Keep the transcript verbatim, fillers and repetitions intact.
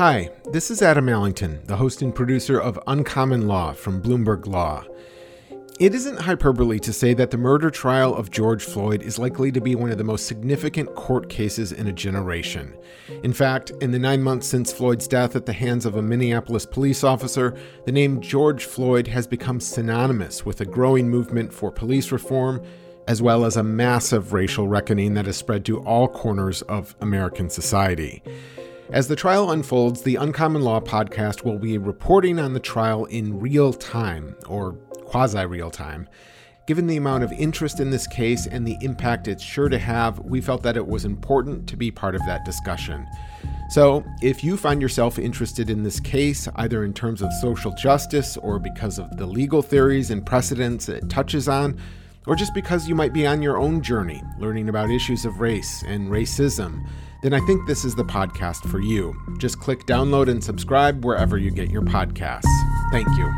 Hi, this is Adam Allington, the host and producer of Uncommon Law from Bloomberg Law. It isn't hyperbole to say that the murder trial of George Floyd is likely to be one of the most significant court cases in a generation. In fact, in the nine months since Floyd's death at the hands of a Minneapolis police officer, the name George Floyd has become synonymous with a growing movement for police reform, as well as a massive racial reckoning that has spread to all corners of American society. As the trial unfolds, the Uncommon Law podcast will be reporting on the trial in real time, or quasi-real time. Given the amount of interest in this case and the impact it's sure to have, we felt that it was important to be part of that discussion. So, if you find yourself interested in this case, either in terms of social justice or because of the legal theories and precedents it touches on, or just because you might be on your own journey, learning about issues of race and racism, then I think this is the podcast for you. Just click download and subscribe wherever you get your podcasts. Thank you.